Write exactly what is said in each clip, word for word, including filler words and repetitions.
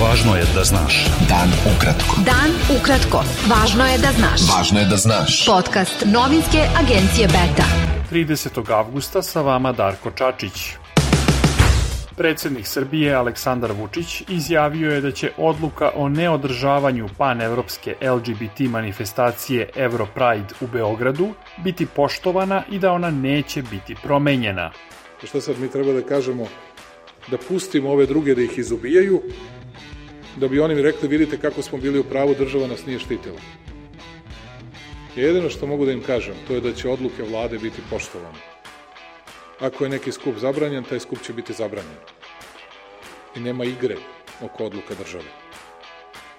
Važno je da znaš. Dan ukratko. Dan ukratko. Važno je da znaš. Važno je da znaš. Podcast novinske agencije Beta. tridesetog avgusta sa vama Darko Čačić. Predsednik Srbije Aleksandar Vučić izjavio je da će odluka o neodržavanju panevropske el ge be te manifestacije EuroPride u Beogradu biti poštovana I da ona neće biti promenjena. Šta sad mi treba da kažemo? Da pustimo ove druge da ih izubijaju, da bi oni mi rekli vidite kako smo bili u pravu, država nas nije štitila. Jedino što mogu da im kažem, to je da će odluke vlade biti poštovane. Ako je neki skup zabranjen, taj skup će biti zabranjen. I nema igre oko odluka države.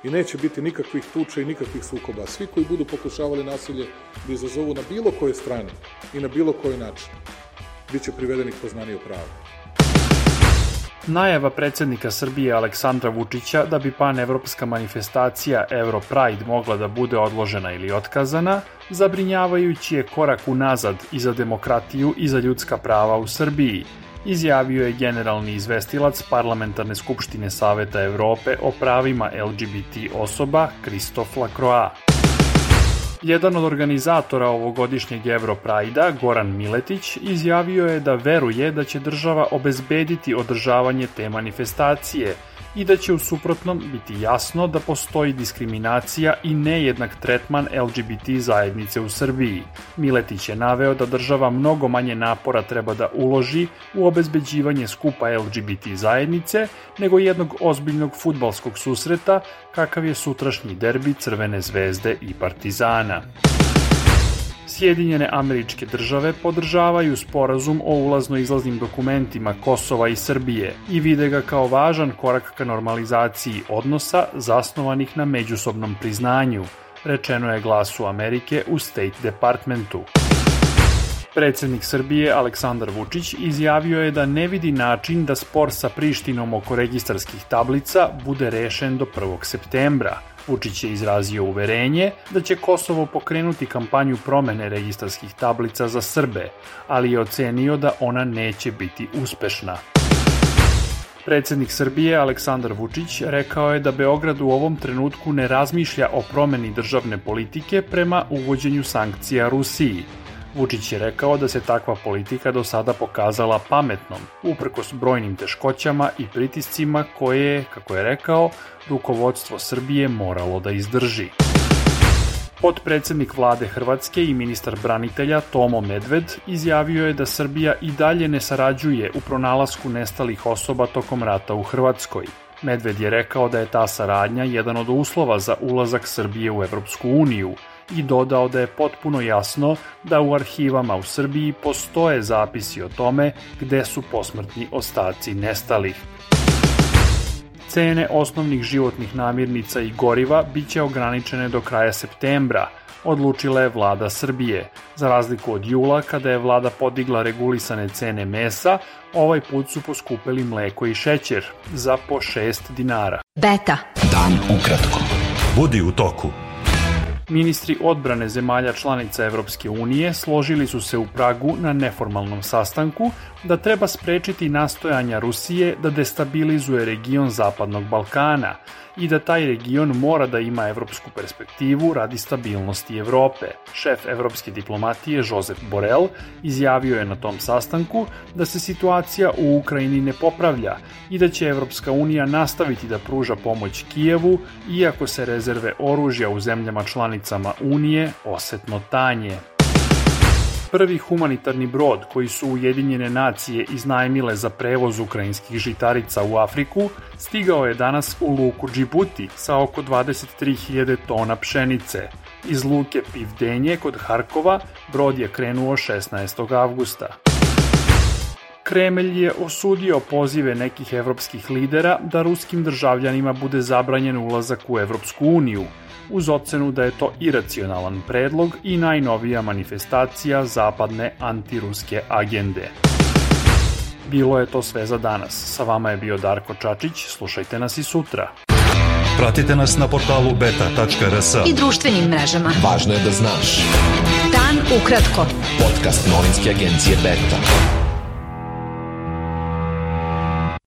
I neće biti nikakvih tuča I nikakvih sukoba. Svi koji budu pokušavali nasilje da izazovu na bilo koje strane I na bilo koji način, bit će privedeni poznaniju pravu. Najava predsednika Srbije Aleksandra Vučića da bi panevropska manifestacija EuroPride mogla da bude odložena ili otkazana, zabrinjavajući je korak unazad I za demokratiju I za ljudska prava u Srbiji, izjavio je generalni izvestilac Parlamentarne skupštine Saveta Evrope o pravima el ge be te osoba Kristof Lacroix. Jedan od organizatora ovogodišnjeg EuroPride-a, Goran Miletić, izjavio je da veruje da će država obezbediti održavanje te manifestacije I da će u suprotnom biti jasno da postoji diskriminacija I nejednak tretman el ge be te zajednice u Srbiji. Miletić je naveo da država mnogo manje napora treba da uloži u obezbeđivanje skupa el ge be te zajednice nego jednog ozbiljnog fudbalskog susreta kakav je sutrašnji derbi Crvene zvezde I Partizana. Sjedinjene Američke Države podržavaju sporazum o ulazno-izlaznim dokumentima Kosova I Srbije I vide ga kao važan korak ka normalizaciji odnosa zasnovanih na međusobnom priznanju, rečeno je Glasu Amerike u State Departmentu. Predsednik Srbije Aleksandar Vučić izjavio je da ne vidi način da spor sa Prištinom oko registarskih tablica bude rešen do prvog septembra. Vučić je izrazio uverenje da će Kosovo pokrenuti kampanju promene registarskih tablica za Srbe, ali je ocenio da ona neće biti uspešna. Predsednik Srbije Aleksandar Vučić rekao je da Beograd u ovom trenutku ne razmišlja o promeni državne politike prema uvođenju sankcija Rusiji. Vučić je rekao da se takva politika do sada pokazala pametnom, uprkos brojnim teškoćama I pritiscima koje je, kako je rekao, rukovodstvo Srbije moralo da izdrži. Potpredsednik vlade Hrvatske I ministar branitelja Tomo Medved izjavio je da Srbija I dalje ne sarađuje u pronalasku nestalih osoba tokom rata u Hrvatskoj. Medved je rekao da je ta saradnja jedan od uslova za ulazak Srbije u Evropsku uniju, I dodao da je potpuno jasno da u arhivama u Srbiji postoje zapisi o tome gde su posmrtni ostaci nestalih. Cene osnovnih životnih namirnica I goriva biće ograničene do kraja septembra, odlučila je vlada Srbije. Za razliku od jula, kada je vlada podigla regulisane cene mesa, ovaj put su poskupeli mleko I šećer za po šest dinara. Beta. Dan ukratko. Budi u toku. Ministri odbrane zemalja članica Evropske unije složili su se u Pragu na neformalnom sastanku da treba sprečiti nastojanja Rusije da destabilizuje region Zapadnog Balkana I da taj region mora da ima evropsku perspektivu radi stabilnosti Evrope. Šef evropske diplomatije Josep Borrell izjavio je na tom sastanku da se situacija u Ukrajini ne popravlja I da će Evropska unija nastaviti da pruža pomoć Kijevu iako se rezerve oružja u zemljama članicama unije osetno tanje. Prvi humanitarni brod koji su Ujedinjene nacije iznajmile za prevoz ukrajinskih žitarica u Afriku stigao je danas u luku Džibuti sa oko dvadeset tri hiljade tona pšenice. Iz luke Pivdenje kod Harkova brod je krenuo šesnaestog avgusta. Kremlj je osudio pozive nekih evropskih lidera da ruskim državljanima bude zabranjen ulazak u Evropsku uniju, uz ocenu da je to iracionalan predlog I najnovija manifestacija zapadne antiruske agende. Bilo je to sve za danas. Sa vama je bio Darko Čačić, slušajte nas I sutra. Pratite nas na portalu beta tačka er es I društvenim mrežama. Važno je da znaš. Dan ukratko. Podcast novinske agencije Beta.